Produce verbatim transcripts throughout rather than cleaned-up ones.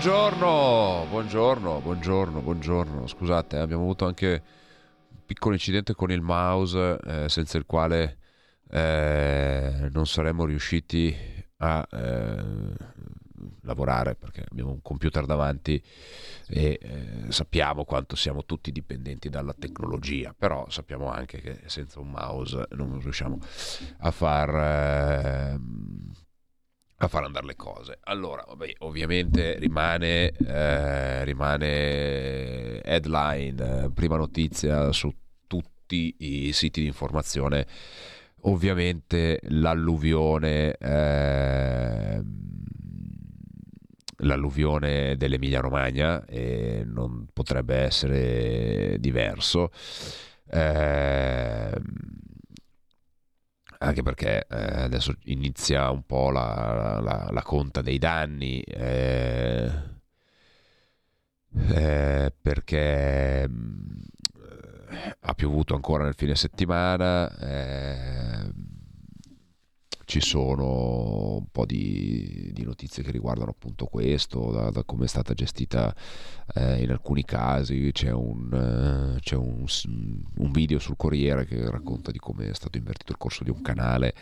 Buongiorno, buongiorno, buongiorno, buongiorno, scusate, abbiamo avuto anche un piccolo incidente con il mouse eh, senza il quale eh, non saremmo riusciti a eh, lavorare, perché abbiamo un computer davanti e eh, sappiamo quanto siamo tutti dipendenti dalla tecnologia, però sappiamo anche che senza un mouse non riusciamo a far... Eh, a far andare le cose. Allora, vabbè, ovviamente rimane eh, rimane headline, eh, prima notizia su tutti i siti di informazione, ovviamente l'alluvione eh, l'alluvione dell'Emilia Romagna, e non potrebbe essere diverso, eh, anche perché eh, adesso inizia un po' la, la, la conta dei danni, eh, eh, perché eh, ha piovuto ancora nel fine settimana, eh, ci sono un po' di, di notizie che riguardano appunto questo, da, da come è stata gestita eh, in alcuni casi. C'è, un, eh, c'è un, un video sul Corriere che racconta di come è stato invertito il corso di un canale,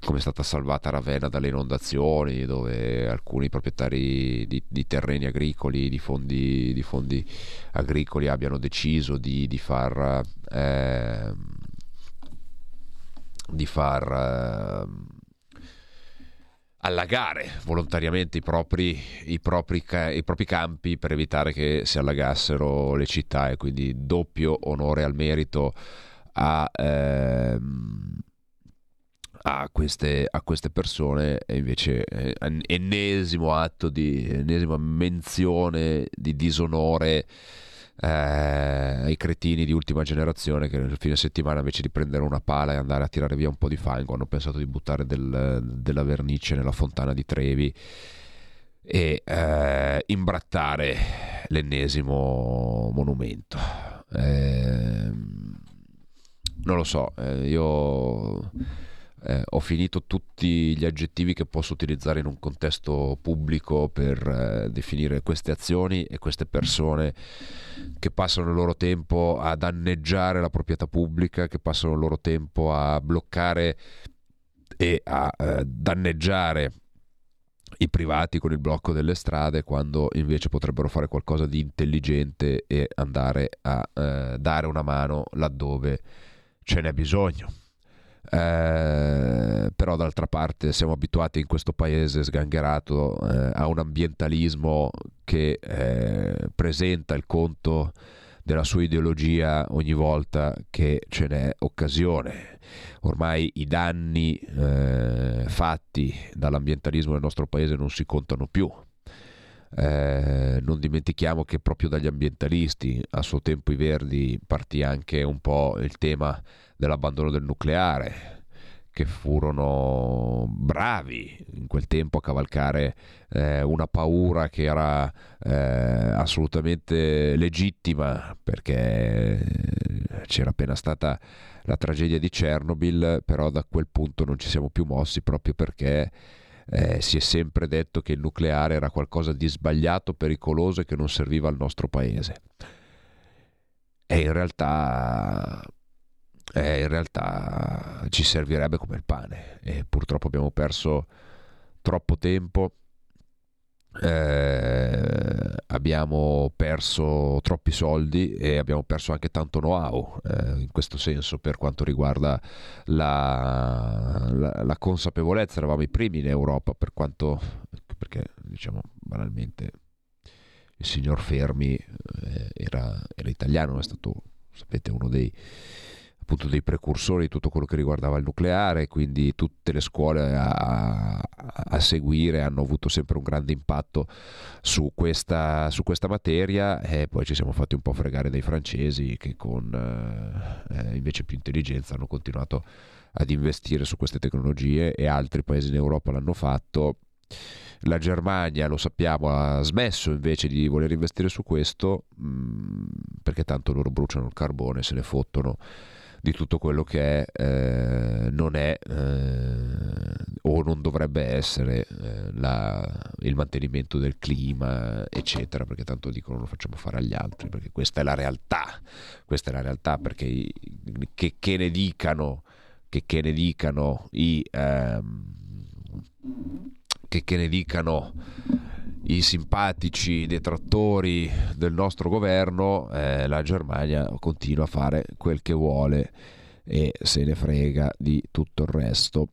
come è stata salvata Ravenna dalle inondazioni, dove alcuni proprietari di, di terreni agricoli, di fondi, di fondi agricoli abbiano deciso di, di far... Eh, di far eh, allagare volontariamente i propri, i, propri, i propri campi per evitare che si allagassero le città, e quindi doppio onore al merito a, ehm, a, queste, a queste persone. E invece eh, ennesimo atto di ennesima menzione di disonore Eh, ai cretini di ultima generazione, che nel fine settimana, invece di prendere una pala e andare a tirare via un po' di fango, hanno pensato di buttare del, della vernice nella fontana di Trevi e eh, imbrattare l'ennesimo monumento. Eh, non lo so, eh, io eh, ho finito tutti gli aggettivi che posso utilizzare in un contesto pubblico per eh, definire queste azioni e queste persone che passano il loro tempo a danneggiare la proprietà pubblica, che passano il loro tempo a bloccare e a eh, danneggiare i privati con il blocco delle strade, quando invece potrebbero fare qualcosa di intelligente e andare a eh, dare una mano laddove ce n'è bisogno. Eh, però d'altra parte siamo abituati in questo paese sgangherato eh, a un ambientalismo che eh, presenta il conto della sua ideologia ogni volta che ce n'è occasione. Ormai i danni eh, fatti dall'ambientalismo nel nostro paese non si contano più. Eh, non dimentichiamo che proprio dagli ambientalisti a suo tempo i Verdi partì anche un po' il tema dell'abbandono del nucleare, che furono bravi in quel tempo a cavalcare eh, una paura che era eh, assolutamente legittima, perché c'era appena stata la tragedia di Chernobyl, però da quel punto non ci siamo più mossi, proprio perché Eh, si è sempre detto che il nucleare era qualcosa di sbagliato, pericoloso e che non serviva al nostro paese. E in realtà, eh, in realtà ci servirebbe come il pane, e purtroppo abbiamo perso troppo tempo, eh, abbiamo perso troppi soldi e abbiamo perso anche tanto know-how eh, in questo senso, per quanto riguarda la, la, la consapevolezza. Eravamo i primi in Europa, per quanto, perché diciamo banalmente il signor Fermi eh, era, era italiano, è stato, sapete, uno dei appunto dei precursori di tutto quello che riguardava il nucleare, quindi tutte le scuole a, a seguire hanno avuto sempre un grande impatto su questa, su questa materia, e poi ci siamo fatti un po' fregare dai francesi che con eh, invece più intelligenza hanno continuato ad investire su queste tecnologie, e altri paesi in Europa l'hanno fatto. La Germania, lo sappiamo, ha smesso invece di voler investire su questo, mh, perché tanto loro bruciano il carbone, se ne fottono di tutto quello che è, eh, non è eh, o non dovrebbe essere eh, la, il mantenimento del clima, eccetera, perché tanto dicono lo facciamo fare agli altri, perché questa è la realtà, questa è la realtà, perché i, che, che ne dicano, che, che ne dicano i... Ehm, Che, che ne dicano i simpatici detrattori del nostro governo, eh, la Germania continua a fare quel che vuole e se ne frega di tutto il resto.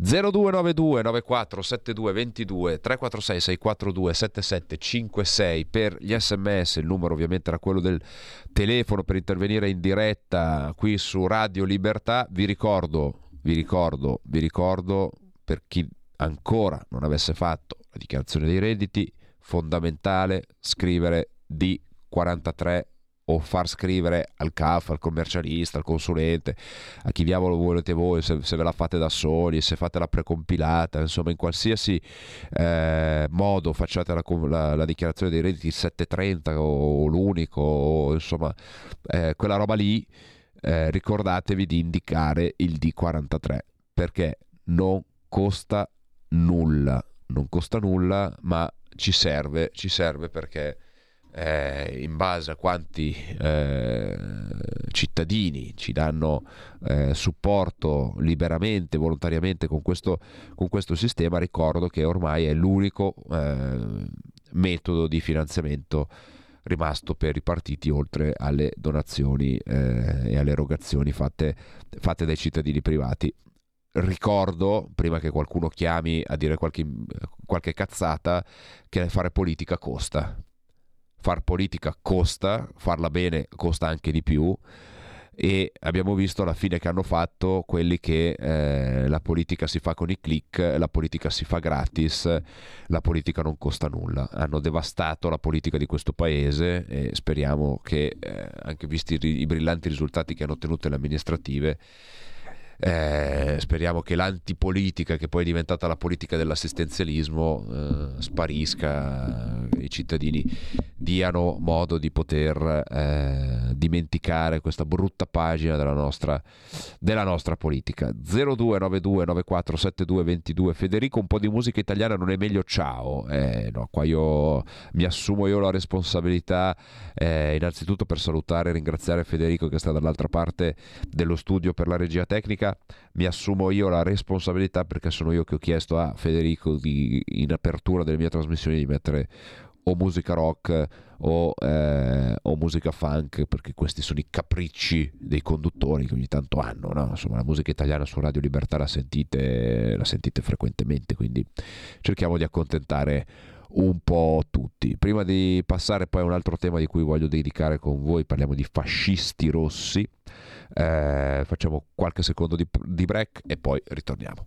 zero due nove due nove quattro sette due due due tre quattro sei sei quattro due sette sette cinque sei per gli sms. Il numero ovviamente era quello del telefono per intervenire in diretta qui su Radio Libertà. Vi ricordo, vi ricordo, vi ricordo per chi ancora non avesse fatto la dichiarazione dei redditi, fondamentale scrivere D quarantatré o far scrivere al C A F, al commercialista, al consulente, a chi diavolo volete voi, se, se ve la fate da soli, se fate la precompilata, insomma in qualsiasi eh, modo facciate la, la, la dichiarazione dei redditi, il settecentotrenta o, o l'unico, o, insomma eh, quella roba lì, eh, ricordatevi di indicare il D quarantatré, perché non costa nulla, non costa nulla, ma ci serve, ci serve perché eh, in base a quanti eh, cittadini ci danno eh, supporto liberamente, volontariamente con questo, con questo sistema, ricordo che ormai è l'unico eh, metodo di finanziamento rimasto per i partiti, oltre alle donazioni eh, e alle erogazioni fatte, fatte dai cittadini privati. Ricordo, prima che qualcuno chiami a dire qualche, qualche cazzata, che fare politica costa. Far politica costa, farla bene costa anche di più, e abbiamo visto alla fine che hanno fatto quelli che eh, la politica si fa con i click, la politica si fa gratis, la politica non costa nulla. Hanno devastato la politica di questo paese, e speriamo che eh, anche visti i brillanti risultati che hanno ottenuto le amministrative, Eh, speriamo che l'antipolitica, che poi è diventata la politica dell'assistenzialismo, eh, sparisca, i cittadini diano modo di poter eh, dimenticare questa brutta pagina della nostra, della nostra politica. zero due nove due nove quattro sette due due due. Federico, un po' di musica italiana non è meglio? Ciao. Eh, no, qua io mi assumo io la responsabilità eh, innanzitutto per salutare e ringraziare Federico che sta dall'altra parte dello studio per la regia tecnica. Mi assumo io la responsabilità perché sono io che ho chiesto a Federico di, in apertura delle mie trasmissioni, di mettere o musica rock o, eh, o musica funk, perché questi sono i capricci dei conduttori che ogni tanto hanno, no? Insomma, la musica italiana su Radio Libertà la sentite, la sentite frequentemente, quindi cerchiamo di accontentare un po' tutti. Prima di passare poi a un altro tema di cui voglio dedicare con voi, parliamo di fascisti rossi. Eh, facciamo qualche secondo di, di break e poi ritorniamo.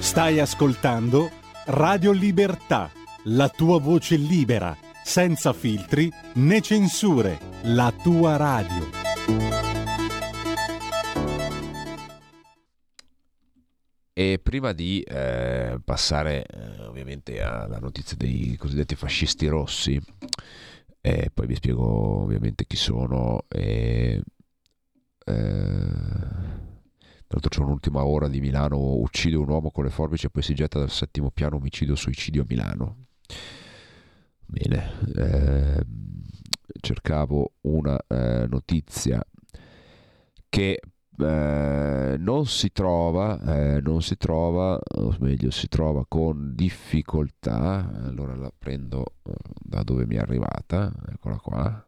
Stai ascoltando Radio Libertà, la tua voce libera, senza filtri né censure, la tua radio. E prima di eh, passare eh, ovviamente alla notizia dei cosiddetti fascisti rossi, eh, poi vi spiego ovviamente chi sono, e... Eh, eh, tra l'altro c'è un'ultima ora di Milano: uccide un uomo con le forbici e poi si getta dal settimo piano, omicidio suicidio a Milano. Bene, eh, cercavo una eh, notizia che eh, non si trova, eh, non si trova, o meglio si trova con difficoltà. Allora la prendo da dove mi è arrivata, eccola qua.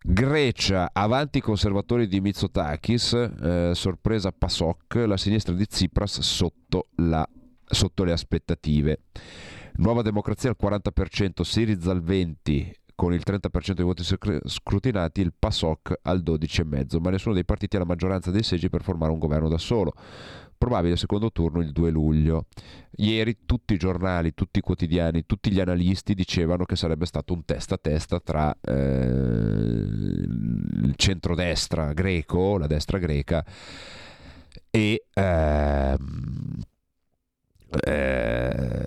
Grecia, avanti i conservatori di Mitsotakis, eh, sorpresa PASOK, la sinistra di Tsipras sotto, la, sotto le aspettative. Nuova Democrazia al quaranta per cento, Syriza al venti per cento con il trenta per cento dei voti scrutinati, il PASOK al dodici virgola cinque per cento, ma nessuno dei partiti ha la maggioranza dei seggi per formare un governo da solo. Probabile secondo turno il due luglio. Ieri tutti i giornali, tutti i quotidiani, tutti gli analisti dicevano che sarebbe stato un testa a testa tra eh, il centrodestra greco, la destra greca, e, eh, eh,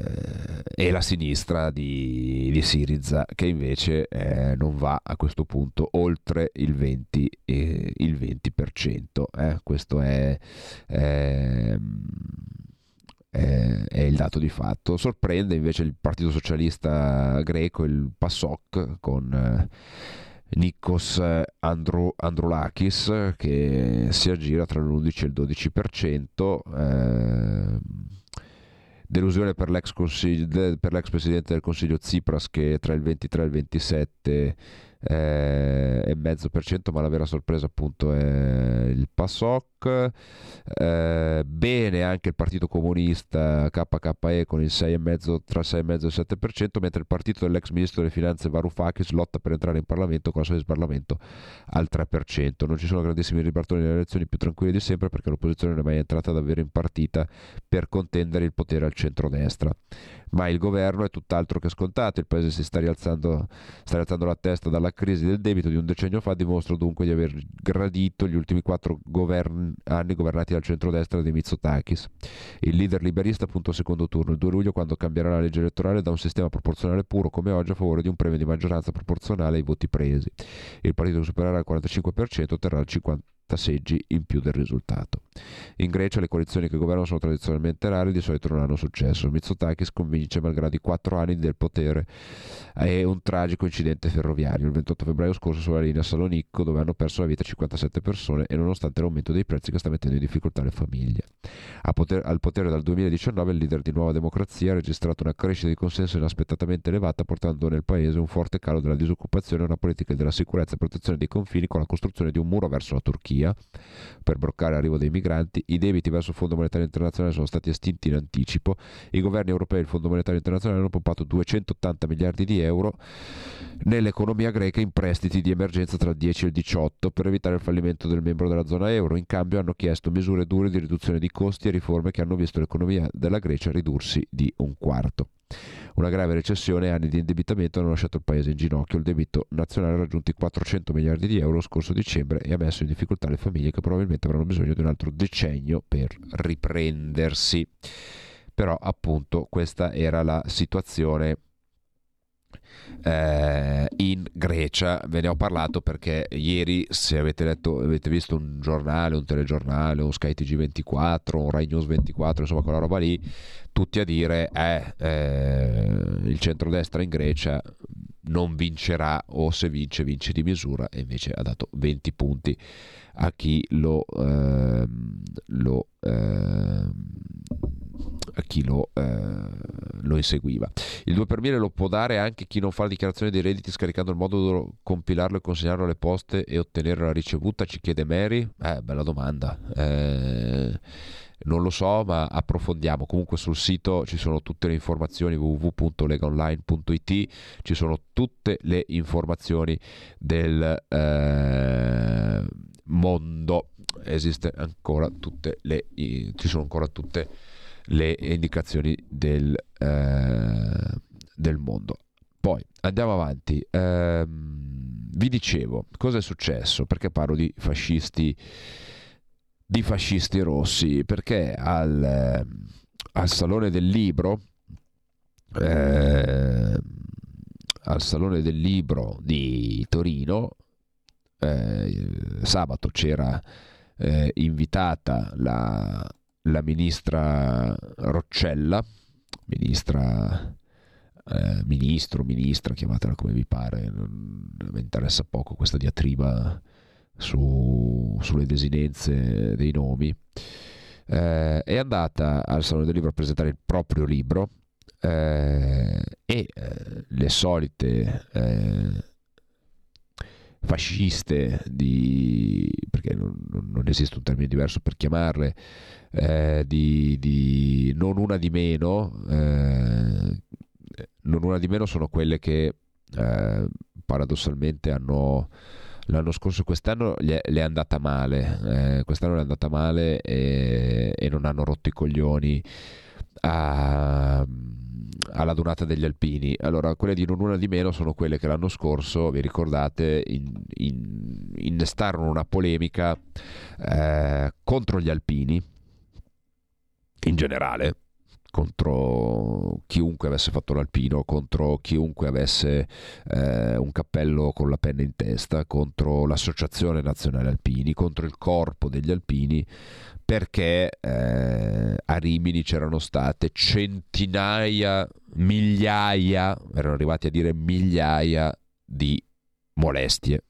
e la sinistra di, di Syriza, che invece eh, non va a questo punto oltre il venti per cento. Eh, il venti per cento eh. Questo è... Eh, è il dato di fatto. Sorprende invece il Partito Socialista greco, il PASOK, con Nikos Androulakis che si aggira tra l'undici e il dodici per cento. Delusione per l'ex, consigli- per l'ex presidente del Consiglio Tsipras, che tra il ventitré e il ventisette Eh, e mezzo per cento, ma la vera sorpresa appunto è il PASOK. Eh, bene anche il Partito Comunista K K E con il sei virgola cinque tra il sei virgola cinque e il sette per cento, mentre il partito dell'ex ministro delle finanze Varoufakis lotta per entrare in Parlamento con la sua di sbarramento al tre per cento. Non ci sono grandissimi ribaltoni nelle elezioni più tranquille di sempre, perché l'opposizione non è mai entrata davvero in partita per contendere il potere al centrodestra, ma il governo è tutt'altro che scontato. Il paese si sta rialzando, sta rialzando la testa dalla crisi del debito di un decennio fa, dimostra dunque di aver gradito gli ultimi quattro govern- anni governati dal centrodestra di Mitsotakis. Il leader liberista punta al secondo turno il due luglio, quando cambierà la legge elettorale da un sistema proporzionale puro come oggi a favore di un premio di maggioranza proporzionale ai voti presi. Il partito che supererà il quarantacinque per cento otterrà il cinquanta per cento seggi in più del risultato. In Grecia le coalizioni che governano sono tradizionalmente rare e di solito non hanno successo. Mitsotakis convince malgrado i quattro anni del potere e un tragico incidente ferroviario il ventotto febbraio scorso sulla linea Salonicco, dove hanno perso la vita cinquantasette persone, e nonostante l'aumento dei prezzi che sta mettendo in difficoltà le famiglie. A poter, al potere dal duemiladiciannove il leader di Nuova Democrazia ha registrato una crescita di consenso inaspettatamente elevata, portando nel paese un forte calo della disoccupazione, una politica della sicurezza e protezione dei confini con la costruzione di un muro verso la Turchia per bloccare l'arrivo dei migranti. I debiti verso il Fondo Monetario Internazionale sono stati estinti in anticipo. I governi europei e il Fondo Monetario Internazionale hanno pompato duecentottanta miliardi di euro nell'economia greca in prestiti di emergenza tra il dieci e il diciotto per evitare il fallimento del membro della zona euro. In cambio hanno chiesto misure dure di riduzione di costi e riforme che hanno visto l'economia della Grecia ridursi di un quarto. Una grave recessione e anni di indebitamento hanno lasciato il paese in ginocchio. Il debito nazionale ha raggiunto i quattrocento miliardi di euro lo scorso dicembre e ha messo in difficoltà le famiglie, che probabilmente avranno bisogno di un altro decennio per riprendersi. Però appunto questa era la situazione eh, in Grecia. Ve ne ho parlato perché ieri, se avete letto, avete visto un giornale, un telegiornale, un Sky T G ventiquattro, un Rai News ventiquattro, insomma quella roba lì, tutti a dire eh, eh, il centrodestra in Grecia non vincerà, o se vince vince di misura, e invece ha dato venti punti a chi lo, eh, lo, eh, a chi lo, eh, lo inseguiva. Il due per mille lo può dare anche chi non fa la dichiarazione dei redditi scaricando il modulo, compilarlo e consegnarlo alle poste e ottenere la ricevuta, ci chiede Mary. Eh, bella domanda. Eh, Non lo so, ma approfondiamo. Comunque sul sito ci sono tutte le informazioni, w w w punto lega online punto i t, ci sono tutte le informazioni del eh, mondo. Esiste ancora tutte le eh, ci sono ancora tutte le indicazioni del eh, del mondo. Poi andiamo avanti. Eh, vi dicevo cosa è successo, perché parlo di fascisti di fascisti rossi, perché al, eh, al Salone del Libro eh, al Salone del Libro di Torino eh, sabato c'era eh, invitata la, la ministra Roccella, ministra eh, ministro, ministra, chiamatela come vi pare, non, mi interessa poco questa diatriba su, sulle desinenze dei nomi, eh, è andata al Salone del Libro a presentare il proprio libro, eh, e eh, le solite eh, fasciste di, perché non, non esiste un termine diverso per chiamarle, eh, di, di non una di meno, eh, non una di meno sono quelle che eh, paradossalmente hanno, l'anno scorso, quest'anno le è andata male, eh, quest'anno le è andata male e, e non hanno rotto i coglioni a, alla donata degli alpini. Allora, quelle di non una di meno sono quelle che l'anno scorso, vi ricordate, in, in, innestarono una polemica eh, contro gli alpini in generale, contro chiunque avesse fatto l'alpino, contro chiunque avesse eh, un cappello con la penna in testa, contro l'Associazione Nazionale Alpini, contro il corpo degli alpini, perché eh, a Rimini c'erano state centinaia, migliaia, erano arrivati a dire migliaia di molestie.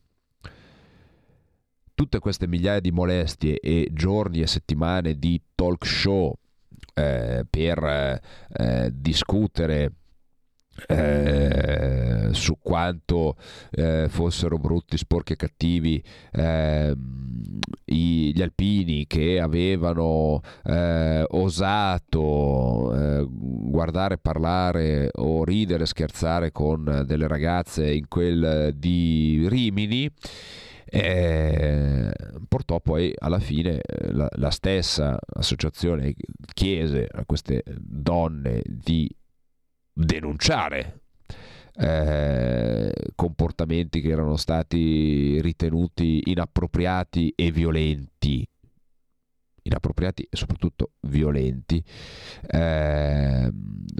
Tutte queste migliaia di molestie e giorni e settimane di talk show Eh, per eh, discutere eh, su quanto eh, fossero brutti, sporchi e cattivi eh, i, gli alpini che avevano eh, osato eh, guardare, parlare o ridere, scherzare con delle ragazze in quel di Rimini, Eh, portò poi alla fine la, la stessa associazione chiese a queste donne di denunciare eh, comportamenti che erano stati ritenuti inappropriati e violenti, inappropriati e soprattutto violenti, eh,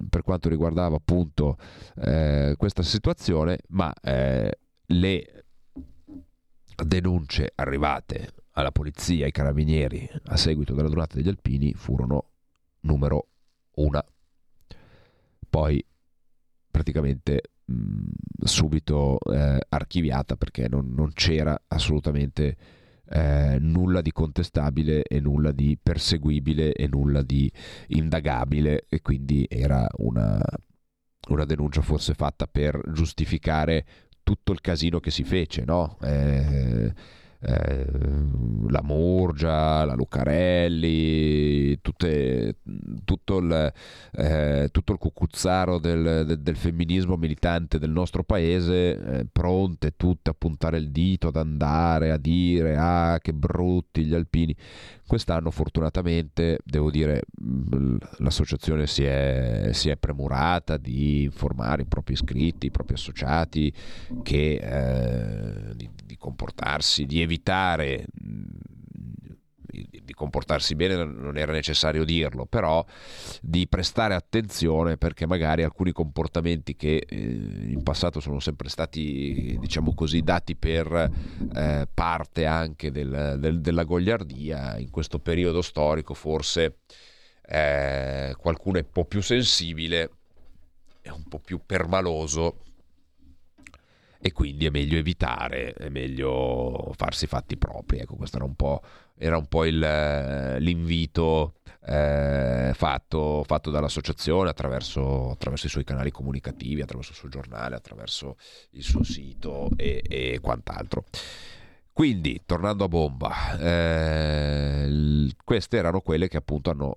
per quanto riguardava appunto eh, questa situazione, ma eh, le denunce arrivate alla polizia, ai carabinieri, a seguito della durata degli alpini furono numero una. Poi praticamente mh, subito eh, archiviata, perché non, non c'era assolutamente eh, nulla di contestabile e nulla di perseguibile e nulla di indagabile, e quindi era una, una denuncia forse fatta per giustificare tutto il casino che si fece, no? Eh, eh, la Murgia, la Lucarelli, tutte, tutto, il, eh, tutto il cucuzzaro del, del, del femminismo militante del nostro paese, eh, pronte tutte a puntare il dito, ad andare a dire ah che brutti gli alpini. Quest'anno fortunatamente devo dire l'associazione si è, si è premurata di informare i propri iscritti, i propri associati che eh, di, di comportarsi, di evitare di comportarsi bene, non era necessario dirlo, però di prestare attenzione, perché magari alcuni comportamenti che in passato sono sempre stati, diciamo così, dati per eh, parte anche del, del, della goliardia, in questo periodo storico forse eh, qualcuno è un po' più sensibile, è un po' più permaloso, e quindi è meglio evitare, è meglio farsi i fatti propri. Ecco, questo era un po', era un po' il, l'invito eh, fatto, fatto dall'associazione attraverso, attraverso i suoi canali comunicativi, attraverso il suo giornale, attraverso il suo sito e, e quant'altro. Quindi, tornando a bomba, eh, queste erano quelle che appunto hanno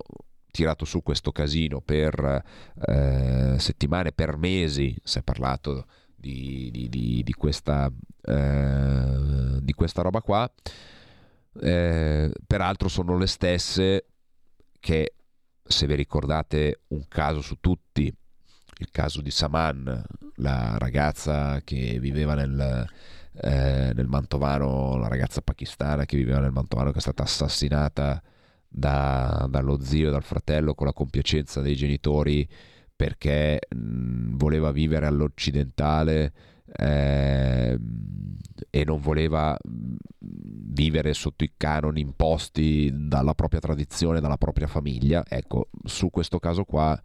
tirato su questo casino per eh, settimane, per mesi, si è parlato Di, di, di, di, questa, eh, di questa roba qua. Eh, peraltro sono le stesse che, se vi ricordate un caso su tutti, il caso di Saman, la ragazza che viveva nel, eh, nel Mantovano, la ragazza pakistana che viveva nel Mantovano, che è stata assassinata da, dallo zio e dal fratello con la compiacenza dei genitori, perché mh, voleva vivere all'occidentale eh, e non voleva mh, vivere sotto i canoni imposti dalla propria tradizione, dalla propria famiglia. Ecco, su questo caso qua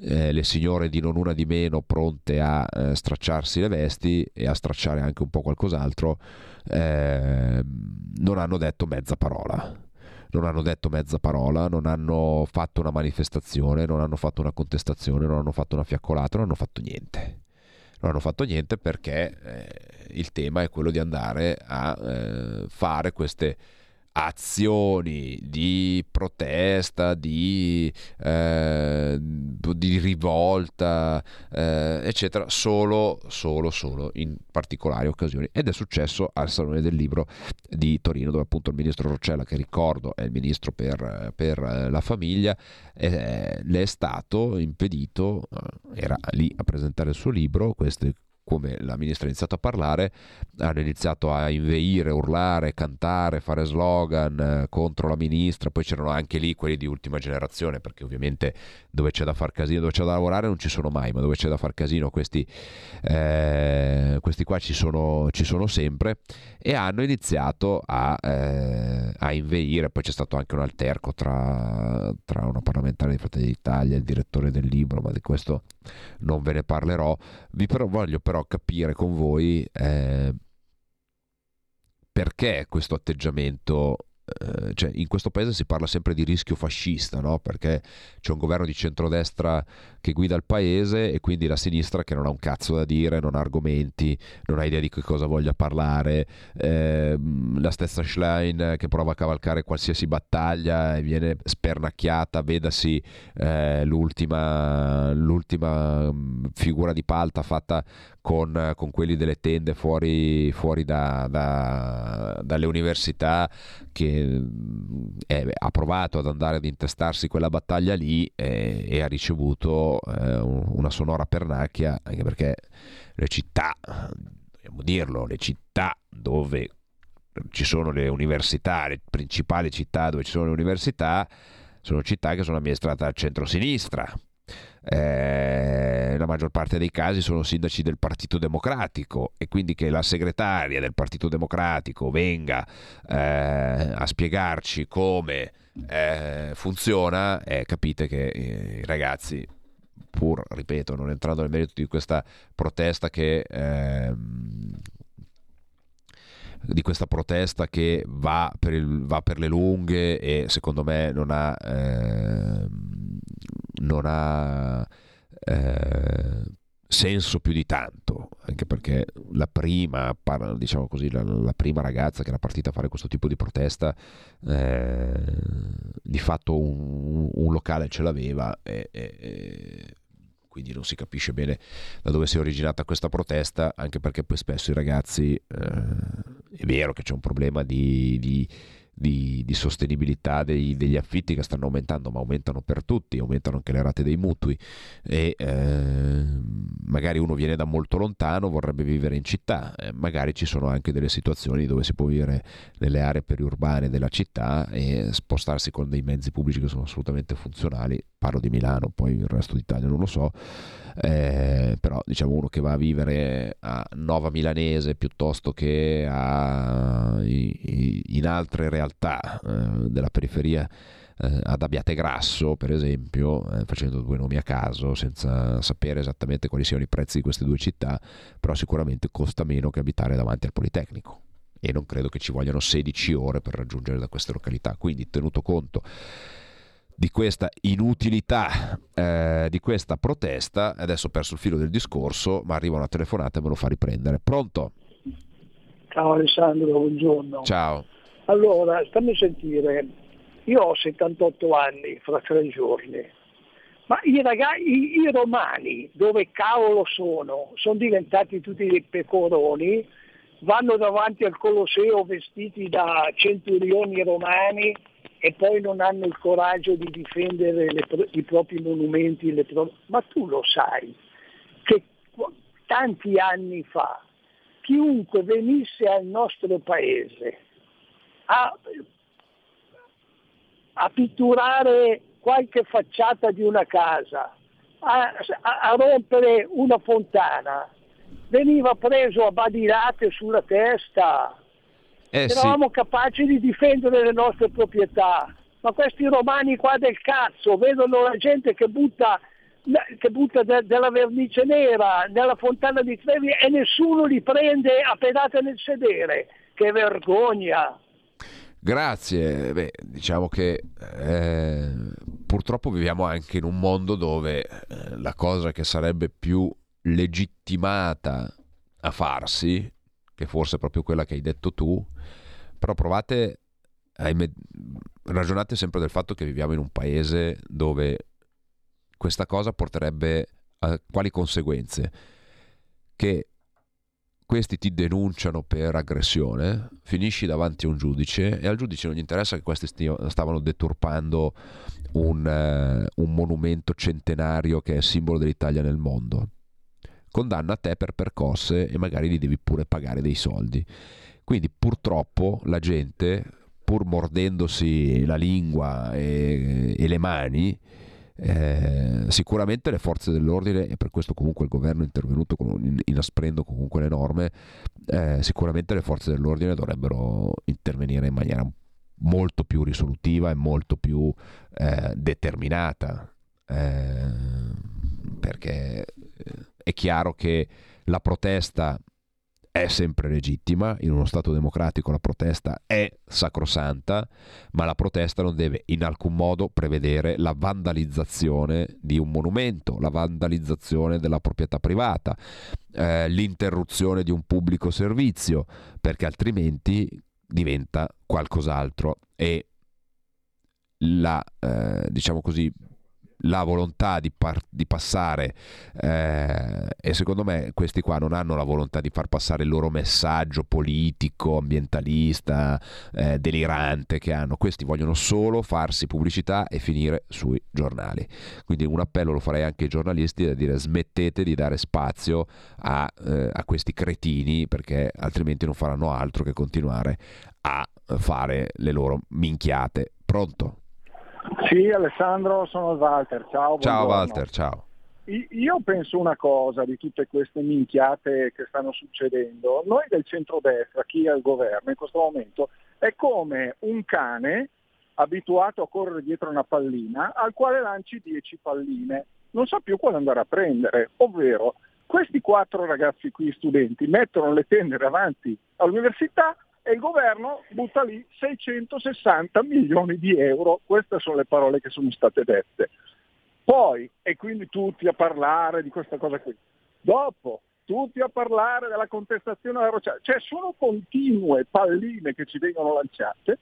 eh, le signore di non una di meno pronte a eh, stracciarsi le vesti e a stracciare anche un po' qualcos'altro, eh, non hanno detto mezza parola. Non hanno detto mezza parola, non hanno fatto una manifestazione, non hanno fatto una contestazione, non hanno fatto una fiaccolata, non hanno fatto niente. Non hanno fatto niente perché eh, il tema è quello di andare a eh, fare queste azioni di protesta, di, eh, di rivolta, eh, eccetera, solo, solo, solo in particolari occasioni. Ed è successo al Salone del Libro di Torino, dove appunto il ministro Roccella, che ricordo è il ministro per, per la famiglia, eh, le è stato impedito, era lì a presentare il suo libro, queste come la ministra ha iniziato a parlare, hanno iniziato a inveire, urlare, cantare, fare slogan contro la ministra. Poi c'erano anche lì quelli di ultima generazione, perché ovviamente dove c'è da far casino, dove c'è da lavorare non ci sono mai, ma dove c'è da far casino questi, eh, questi qua ci sono, ci sono sempre, e hanno iniziato a, eh, a inveire. Poi c'è stato anche un alterco tra, tra una parlamentare di Fratelli d'Italia e il direttore del libro, ma di questo non ve ne parlerò. Vi però voglio però capire con voi eh, perché questo atteggiamento, eh, cioè in questo paese si parla sempre di rischio fascista, no? Perché c'è un governo di centrodestra che guida il paese e quindi la sinistra che non ha un cazzo da dire, non ha argomenti, non ha idea di che cosa voglia parlare, eh, la stessa Schlein che prova a cavalcare qualsiasi battaglia e viene spernacchiata, vedasi eh, l'ultima, l'ultima figura di palta fatta Con, con quelli delle tende fuori, fuori da, da, dalle università, che eh, ha provato ad andare ad intestarsi quella battaglia lì eh, e ha ricevuto eh, una sonora pernacchia, anche perché le città, dobbiamo dirlo, le città dove ci sono le università, le principali città dove ci sono le università, sono città che sono amministrate dal centro-sinistra. Eh, la maggior parte dei casi sono sindaci del Partito Democratico, e quindi che la segretaria del Partito Democratico venga eh, a spiegarci come eh, funziona, eh, capite che i ragazzi, pur ripeto non entrando nel merito di questa protesta che eh, di questa protesta che va per, il, va per le lunghe e secondo me non ha eh, non ha eh, senso più di tanto, anche perché la prima, diciamo così, la, la prima ragazza che era partita a fare questo tipo di protesta eh, di fatto un, un locale ce l'aveva e, e, e quindi non si capisce bene da dove sia originata questa protesta, anche perché poi spesso i ragazzi eh, è vero che c'è un problema di, di Di, di sostenibilità dei, degli affitti che stanno aumentando, ma aumentano per tutti, aumentano anche le rate dei mutui e eh, magari uno viene da molto lontano, vorrebbe vivere in città, eh, magari ci sono anche delle situazioni dove si può vivere nelle aree periurbane della città e spostarsi con dei mezzi pubblici che sono assolutamente funzionali. Parlo di Milano, poi il resto d'Italia non lo so, eh, però diciamo uno che va a vivere a Nova Milanese piuttosto che a, in altre realtà eh, della periferia eh, ad Abbiategrasso per esempio, eh, facendo due nomi a caso senza sapere esattamente quali siano i prezzi di queste due città, però sicuramente costa meno che abitare davanti al Politecnico. E non credo che ci vogliano sedici ore per raggiungere da queste località, quindi tenuto conto di questa inutilità eh, di questa protesta, adesso ho perso il filo del discorso, ma arriva una telefonata e me lo fa riprendere. Pronto? Ciao Alessandro, buongiorno. Ciao. Allora, stammi a sentire, io ho settantotto anni fra tre giorni, ma i ragazzi, i romani, dove cavolo sono? Sono diventati tutti dei pecoroni, vanno davanti al Colosseo vestiti da centurioni romani e poi non hanno il coraggio di difendere le pro- i propri monumenti. Le pro- Ma tu lo sai che tanti anni fa chiunque venisse al nostro paese a, a pitturare qualche facciata di una casa, a, a rompere una fontana, veniva preso a badilate sulla testa. Eh, Eravamo sì. capaci di difendere le nostre proprietà, ma questi romani qua del cazzo vedono la gente che butta che butta de- della vernice nera nella fontana di Trevi e nessuno li prende a pedate nel sedere. Che vergogna! Grazie. Beh, diciamo che eh, purtroppo viviamo anche in un mondo dove eh, la cosa che sarebbe più legittimata a farsi, che forse è proprio quella che hai detto tu, però provate, ahimè, ragionate sempre del fatto che viviamo in un paese dove questa cosa porterebbe a quali conseguenze? Che questi ti denunciano per aggressione, finisci davanti a un giudice e al giudice non gli interessa che questi stavano deturpando un, uh, un monumento centenario che è simbolo dell'Italia nel mondo. Condanna te per percosse e magari li devi pure pagare dei soldi. Quindi purtroppo la gente, pur mordendosi la lingua e, e le mani, Eh, sicuramente le forze dell'ordine, e per questo comunque il governo è intervenuto con, inasprendo comunque le norme, eh, sicuramente le forze dell'ordine dovrebbero intervenire in maniera molto più risolutiva e molto più eh, determinata, eh, perché è chiaro che la protesta è sempre legittima, in uno Stato democratico la protesta è sacrosanta, ma la protesta non deve in alcun modo prevedere la vandalizzazione di un monumento, la vandalizzazione della proprietà privata, eh, l'interruzione di un pubblico servizio, perché altrimenti diventa qualcos'altro e la, eh, diciamo così, la volontà di, par- di passare eh, e secondo me questi qua non hanno la volontà di far passare il loro messaggio politico, ambientalista, eh, delirante che hanno. Questi vogliono solo farsi pubblicità e finire sui giornali. Quindi un appello lo farei anche ai giornalisti, da dire: smettete di dare spazio a, eh, a questi cretini, perché altrimenti non faranno altro che continuare a fare le loro minchiate. Pronto? Sì, Alessandro, sono Walter, ciao. Ciao, buongiorno. Walter, ciao. Io penso una cosa di tutte queste minchiate che stanno succedendo. Noi del centrodestra, chi è al governo in questo momento, è come un cane abituato a correre dietro una pallina al quale lanci dieci palline. Non sa più quale andare a prendere, ovvero questi quattro ragazzi qui, studenti, mettono le tendere avanti all'università e il governo butta lì seicentosessanta milioni di euro, queste sono le parole che sono state dette. Poi, e quindi tutti a parlare di questa cosa qui, dopo tutti a parlare della contestazione alla Roccella, cioè sono continue palline che ci vengono lanciate,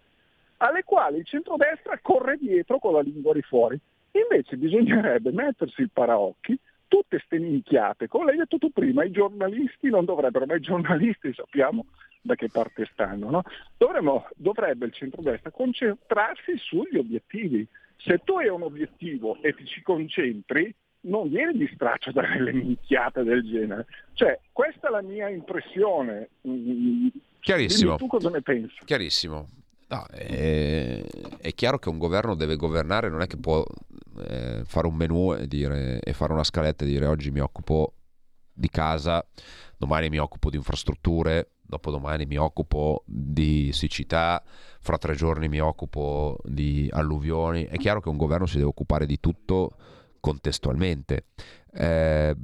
alle quali il centrodestra corre dietro con la lingua di fuori. Invece bisognerebbe mettersi il paraocchi, tutte ste minchiate, come l'hai detto tu prima, i giornalisti non dovrebbero, ma i giornalisti sappiamo da che parte stanno, no? Dovremmo, dovrebbe il centrodestra concentrarsi sugli obiettivi. Se tu hai un obiettivo e ti ci concentri, non vieni distratto da delle minchiate del genere. Cioè, questa è la mia impressione. Chiarissimo. Dimmi tu cosa ne pensi? Chiarissimo. No, è, è chiaro che un governo deve governare, non è che può eh, fare un menù e, dire, e fare una scaletta e dire: oggi mi occupo di casa, domani mi occupo di infrastrutture, dopodomani mi occupo di siccità, fra tre giorni mi occupo di alluvioni. È chiaro che un governo si deve occupare di tutto contestualmente. Eh,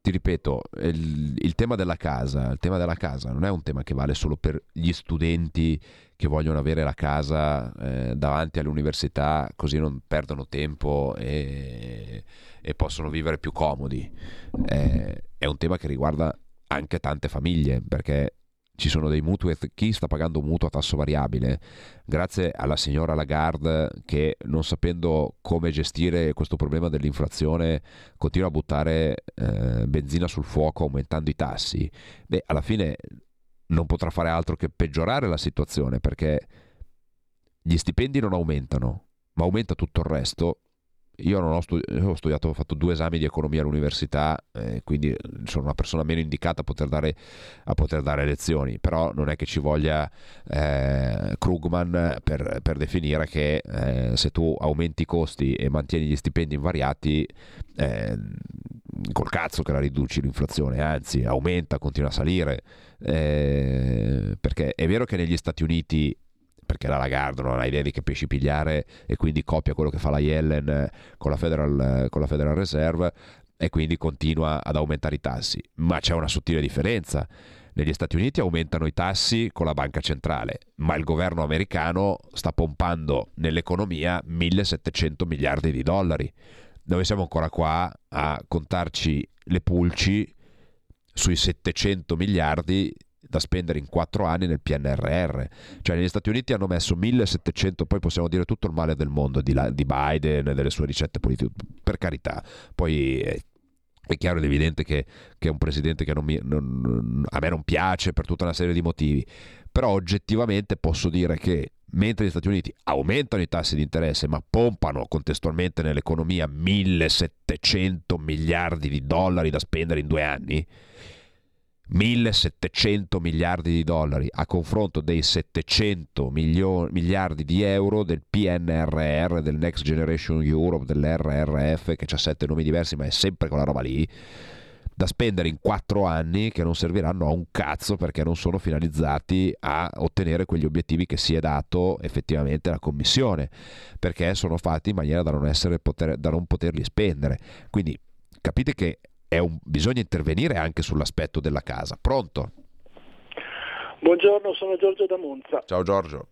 Ti ripeto, il, il tema della casa, il tema della casa non è un tema che vale solo per gli studenti che vogliono avere la casa eh, davanti all'università, così non perdono tempo e, e possono vivere più comodi. Eh, è un tema che riguarda anche tante famiglie, perché ci sono dei mutui, chi sta pagando un mutuo a tasso variabile grazie alla signora Lagarde, che non sapendo come gestire questo problema dell'inflazione continua a buttare eh, benzina sul fuoco aumentando i tassi. Beh, alla fine non potrà fare altro che peggiorare la situazione, perché gli stipendi non aumentano, ma aumenta tutto il resto. Io non ho, studi- ho studiato, ho fatto due esami di economia all'università, eh, quindi sono una persona meno indicata a poter dare, a poter dare lezioni, però non è che ci voglia eh, Krugman per, per definire che eh, se tu aumenti i costi e mantieni gli stipendi invariati, eh, col cazzo che la riduci l'inflazione, anzi aumenta, continua a salire, eh, perché è vero che negli Stati Uniti perché la Lagarde non ha idea di che pesci pigliare e quindi copia quello che fa la Yellen con la Federal, con la Federal Reserve, e quindi continua ad aumentare i tassi. Ma c'è una sottile differenza. Negli Stati Uniti aumentano i tassi con la banca centrale, ma il governo americano sta pompando nell'economia millesettecento miliardi di dollari. Noi siamo ancora qua a contarci le pulci sui settecento miliardi da spendere in quattro anni nel P N R R. Cioè negli Stati Uniti hanno messo millesettecento, poi possiamo dire tutto il male del mondo di, la, di Biden e delle sue ricette politiche, per carità, poi eh, è chiaro ed evidente che, che è un presidente che non mi, non, a me non piace per tutta una serie di motivi, però oggettivamente posso dire che mentre gli Stati Uniti aumentano i tassi di interesse ma pompano contestualmente nell'economia millesettecento miliardi di dollari da spendere in due anni, millesettecento miliardi di dollari a confronto dei settecento miliardi di euro del P N R R, del Next Generation Europe, dell'R R F, che ha sette nomi diversi ma è sempre quella roba lì, da spendere in quattro anni, che non serviranno a un cazzo perché non sono finalizzati a ottenere quegli obiettivi che si è dato effettivamente la Commissione, perché sono fatti in maniera da non, essere poter, da non poterli spendere. Quindi capite che È un, bisogna intervenire anche sull'aspetto della casa. Pronto? Buongiorno, sono Giorgio da Monza. Ciao Giorgio.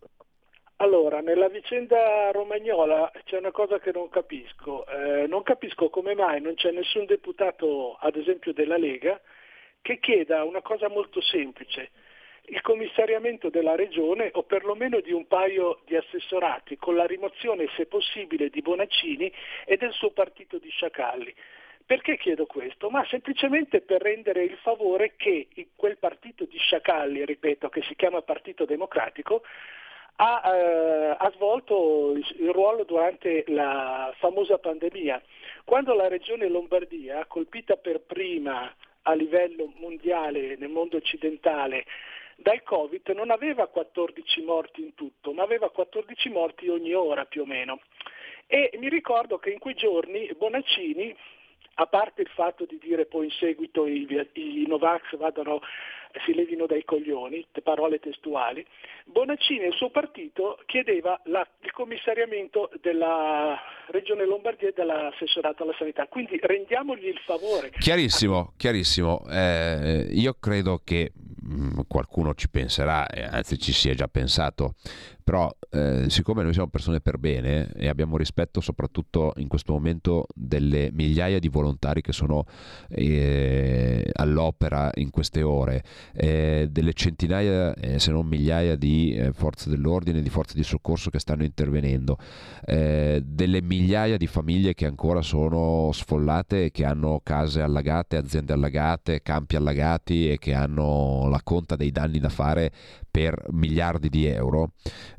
Allora, nella vicenda romagnola c'è una cosa che non capisco. Eh, non capisco come mai non c'è nessun deputato, ad esempio della Lega, che chieda una cosa molto semplice: il commissariamento della regione, o perlomeno di un paio di assessorati, con la rimozione, se possibile, di Bonaccini e del suo partito di sciacalli. Perché chiedo questo? Ma semplicemente per rendere il favore che quel partito di sciacalli, ripeto, che si chiama Partito Democratico, ha, eh, ha svolto il ruolo durante la famosa pandemia. Quando la regione Lombardia, colpita per prima a livello mondiale, nel mondo occidentale, dal Covid, non aveva quattordici morti in tutto, ma aveva quattordici morti ogni ora più o meno. E mi ricordo che in quei giorni Bonaccini, a parte il fatto di dire poi in seguito i, i Novax vadano, si levino dai coglioni, parole testuali, Bonaccini e il suo partito chiedeva la, il commissariamento della Regione Lombardia e dell'assessorato alla sanità. Quindi rendiamogli il favore. Chiarissimo, chiarissimo. Eh, io credo che mh, qualcuno ci penserà, eh, anzi ci si è già pensato, però eh, siccome noi siamo persone per bene e abbiamo rispetto soprattutto in questo momento delle migliaia di volontari che sono eh, all'opera in queste ore, Eh, delle centinaia eh, se non migliaia di eh, forze dell'ordine, di forze di soccorso che stanno intervenendo, eh, delle migliaia di famiglie che ancora sono sfollate e che hanno case allagate, aziende allagate, campi allagati e che hanno la conta dei danni da fare per miliardi di euro,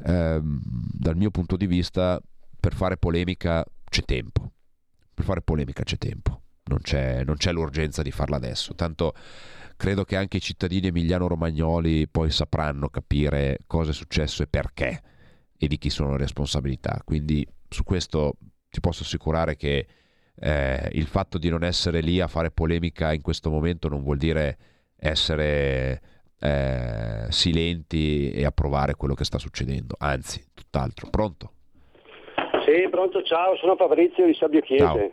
eh, dal mio punto di vista per fare polemica c'è tempo per fare polemica c'è tempo non c'è, non c'è l'urgenza di farla adesso, tanto credo che anche i cittadini emiliano-romagnoli poi sapranno capire cosa è successo e perché e di chi sono le responsabilità. Quindi su questo ti posso assicurare che eh, il fatto di non essere lì a fare polemica in questo momento non vuol dire essere eh, silenti e approvare quello che sta succedendo, anzi, tutt'altro. Pronto? Sì, pronto, ciao, sono Fabrizio di Sabbio Chiese. Ciao.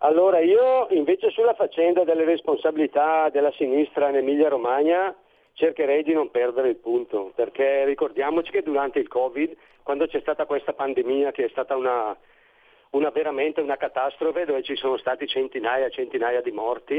Allora, io invece sulla faccenda delle responsabilità della sinistra in Emilia-Romagna cercherei di non perdere il punto, perché ricordiamoci che durante il Covid, quando c'è stata questa pandemia che è stata una, una veramente una catastrofe, dove ci sono stati centinaia e centinaia di morti,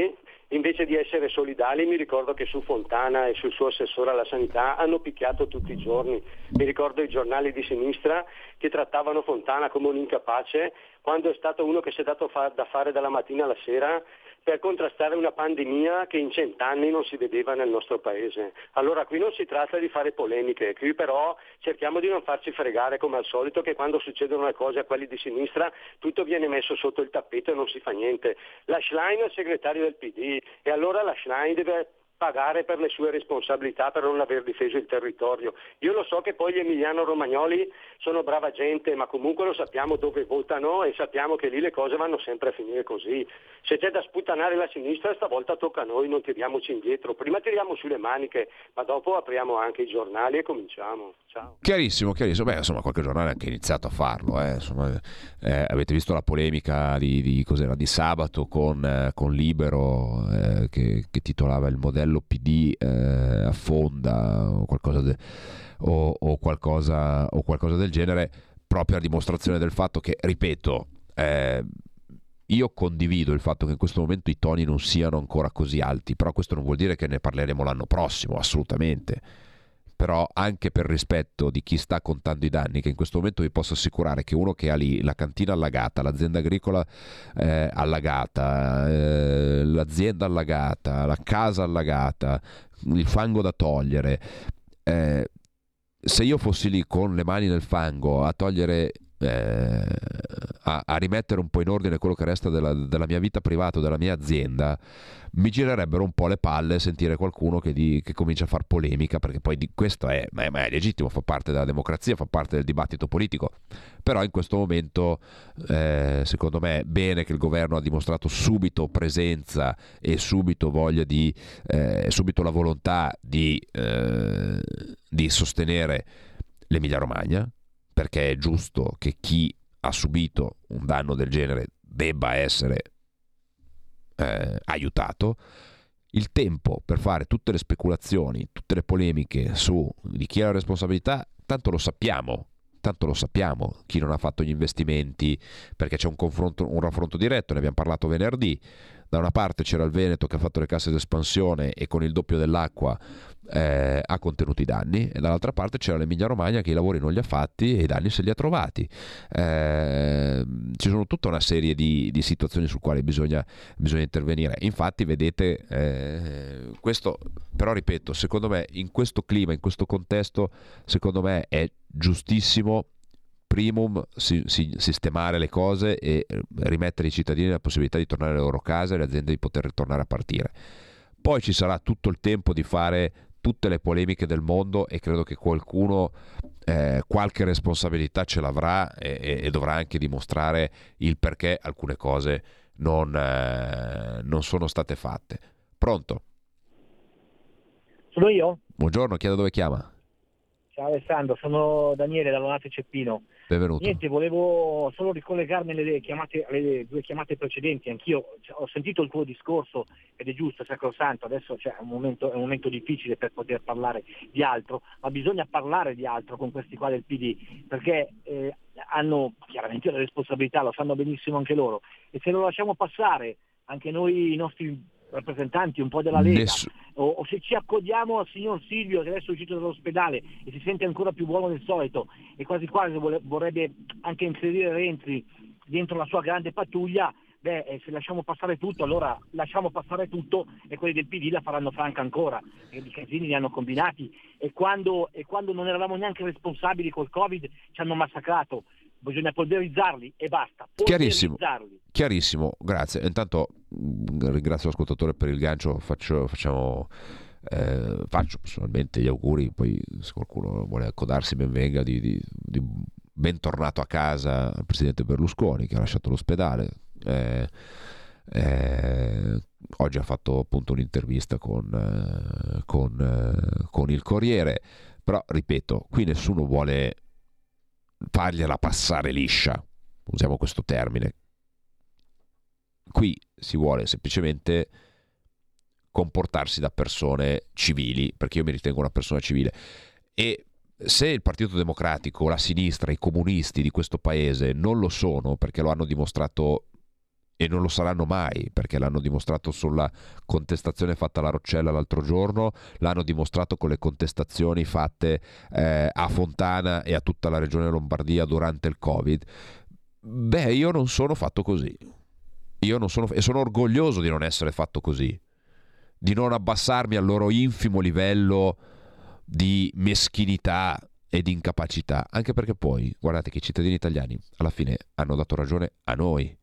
invece di essere solidali, mi ricordo che su Fontana e sul suo assessore alla sanità hanno picchiato tutti i giorni. Mi ricordo i giornali di sinistra che trattavano Fontana come un incapace, quando è stato uno che si è dato fa- da fare dalla mattina alla sera per contrastare una pandemia che in cent'anni non si vedeva nel nostro paese. Allora qui non si tratta di fare polemiche, qui però cerchiamo di non farci fregare come al solito, che quando succedono le cose a quelli di sinistra tutto viene messo sotto il tappeto e non si fa niente. La Schlein è il segretario del P D e allora la Schlein deve pagare per le sue responsabilità, per non aver difeso il territorio. Io lo so che poi gli emiliano-romagnoli sono brava gente, ma comunque lo sappiamo dove votano e sappiamo che lì le cose vanno sempre a finire così. Se c'è da sputtanare la sinistra, stavolta tocca a noi, non tiriamoci indietro. Prima tiriamo sulle maniche, ma dopo apriamo anche i giornali e cominciamo. Ciao. Chiarissimo, chiarissimo. Beh, insomma, qualche giornale ha anche iniziato a farlo. Eh. Insomma, eh, avete visto la polemica di, di, cos'era, di sabato con, eh, con Libero eh, che, che titolava il modello P D eh, affonda o qualcosa, de- o, o, qualcosa, o qualcosa del genere, proprio a dimostrazione del fatto che, ripeto, eh, io condivido il fatto che in questo momento i toni non siano ancora così alti, però questo non vuol dire che ne parleremo l'anno prossimo, assolutamente. Però anche per rispetto di chi sta contando i danni, che in questo momento vi posso assicurare che uno che ha lì la cantina allagata, l'azienda agricola eh, allagata, eh, l'azienda allagata, la casa allagata, il fango da togliere, eh, se io fossi lì con le mani nel fango a togliere, eh, a, a rimettere un po' in ordine quello che resta della, della mia vita privata, della mia azienda, mi girerebbero un po' le palle sentire qualcuno che, di, che comincia a far polemica, perché poi di, questo è, ma è, ma è legittimo, fa parte della democrazia, fa parte del dibattito politico. Però in questo momento eh, secondo me è bene che il governo ha dimostrato subito presenza e subito voglia di eh, subito la volontà di, eh, di sostenere l'Emilia Romagna, perché è giusto che chi ha subito un danno del genere debba essere Eh, aiutato. Il tempo per fare tutte le speculazioni, tutte le polemiche su di chi è la responsabilità, tanto lo sappiamo, tanto lo sappiamo chi non ha fatto gli investimenti, perché c'è un confronto, un raffronto diretto, ne abbiamo parlato venerdì. Da una parte c'era il Veneto che ha fatto le casse d'espansione e con il doppio dell'acqua eh, ha contenuto i danni, e dall'altra parte c'era l'Emilia Romagna che i lavori non li ha fatti e i danni se li ha trovati. Eh, ci sono tutta una serie di, di situazioni su quali bisogna, bisogna intervenire. Infatti vedete eh, questo, però ripeto, secondo me in questo clima, in questo contesto, secondo me è giustissimo primum si, si, sistemare le cose e rimettere ai cittadini la possibilità di tornare alle loro case e alle aziende di poter tornare a partire. Poi ci sarà tutto il tempo di fare tutte le polemiche del mondo e credo che qualcuno eh, qualche responsabilità ce l'avrà e, e dovrà anche dimostrare il perché alcune cose non, eh, non sono state fatte. Pronto? Sono io? Buongiorno, chiedo dove chiama. Ciao Alessandro, sono Daniele da Lonato e Ceppino. Benvenuto. Niente, volevo solo ricollegarmi alle, chiamate, alle due chiamate precedenti. Anch'io ho sentito il tuo discorso ed è giusto, sacrosanto. Adesso c'è un momento, è un momento difficile per poter parlare di altro, ma bisogna parlare di altro con questi qua del P D, perché eh, hanno chiaramente la responsabilità, lo sanno benissimo anche loro, e se lo lasciamo passare anche noi i nostri rappresentanti un po' della Lega, Ness- o, o se ci accodiamo al signor Silvio che adesso è uscito dall'ospedale e si sente ancora più buono del solito e quasi quasi vole- vorrebbe anche inserire Renzi dentro la sua grande pattuglia, beh, se lasciamo passare tutto, allora lasciamo passare tutto e quelli del P D la faranno franca ancora, perché i casini li hanno combinati e quando, e quando non eravamo neanche responsabili col Covid ci hanno massacrato. Bisogna polverizzarli e basta. Chiarissimo, chiarissimo, grazie. Intanto ringrazio l'ascoltatore per il gancio, faccio, facciamo, eh, faccio personalmente gli auguri, poi se qualcuno vuole accodarsi ben venga, di, di, di bentornato a casa al presidente Berlusconi che ha lasciato l'ospedale. Eh, eh, oggi ha fatto appunto un'intervista con, eh, con, eh, con il Corriere, però ripeto, qui nessuno vuole fargliela passare liscia, usiamo questo termine. Qui si vuole semplicemente comportarsi da persone civili, perché io mi ritengo una persona civile, e se il Partito Democratico, la sinistra, i comunisti di questo paese non lo sono, perché lo hanno dimostrato e non lo saranno mai, perché l'hanno dimostrato sulla contestazione fatta alla Roccella l'altro giorno, l'hanno dimostrato con le contestazioni fatte eh, a Fontana e a tutta la regione Lombardia durante il Covid. Beh, io non sono fatto così. Io non sono e sono orgoglioso di non essere fatto così, di non abbassarmi al loro infimo livello di meschinità e di incapacità, anche perché poi guardate che i cittadini italiani alla fine hanno dato ragione a noi.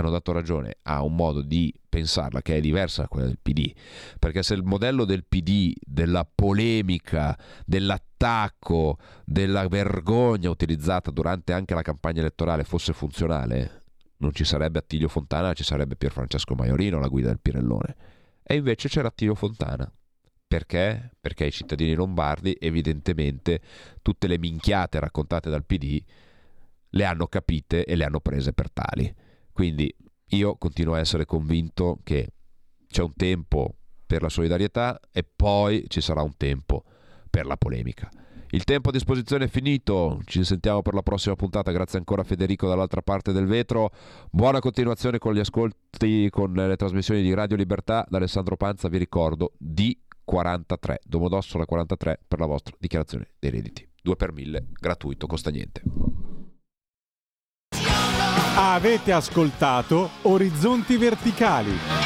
hanno dato ragione a un modo di pensarla che è diversa da quella del P D, perché se il modello del P D, della polemica, dell'attacco, della vergogna utilizzata durante anche la campagna elettorale fosse funzionale, non ci sarebbe Attilio Fontana, ci sarebbe Pierfrancesco Maiorino alla guida del Pirellone. E invece c'era Attilio Fontana. Perché? Perché ai cittadini lombardi evidentemente tutte le minchiate raccontate dal P D le hanno capite e le hanno prese per tali. Quindi io continuo a essere convinto che c'è un tempo per la solidarietà e poi ci sarà un tempo per la polemica. Il tempo a disposizione è finito, ci sentiamo per la prossima puntata, grazie ancora a Federico dall'altra parte del vetro, buona continuazione con gli ascolti, con le trasmissioni di Radio Libertà. Da Alessandro Panza vi ricordo D quarantatré, Domodossola quarantatré, per la vostra dichiarazione dei redditi, due per mille, gratuito, costa niente. Avete ascoltato Orizzonti Verticali.